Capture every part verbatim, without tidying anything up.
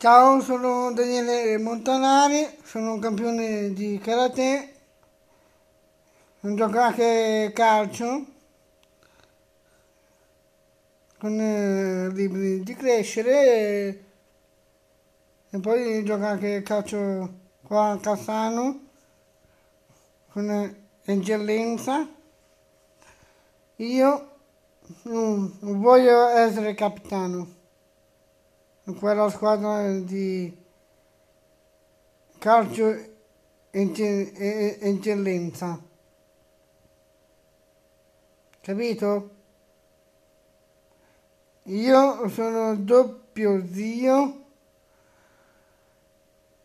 Ciao, sono Daniele Montanari, sono un campione di karate, gioco anche calcio, con eh, libri di crescere e, e poi gioco anche calcio qua a Cassano, con eh, eccellenza. Io non voglio essere capitano. Quella squadra di calcio eccellenza, capito? Io sono doppio zio,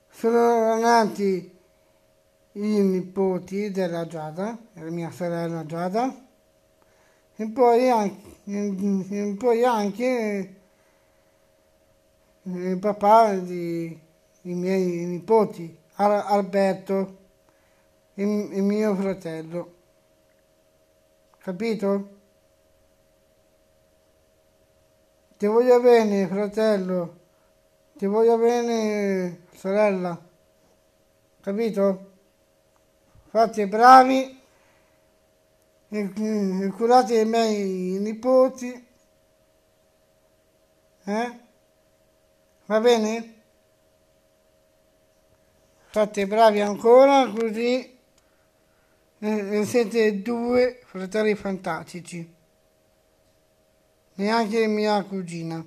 sono nati i nipoti della Giada, mia sorella Giada, e poi anche, poi anche il papà dei miei nipoti, Alberto, il, il mio fratello, capito? Ti voglio bene, fratello, ti voglio bene, sorella, capito? Fate bravi e curate i miei nipoti, eh? Va bene? Fate bravi ancora, così eh, siete due fratelli fantastici. Neanche mia cugina.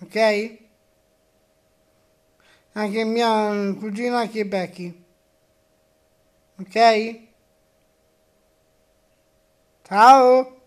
Ok? Anche mia cugina che è Becky. Ok? Ciao!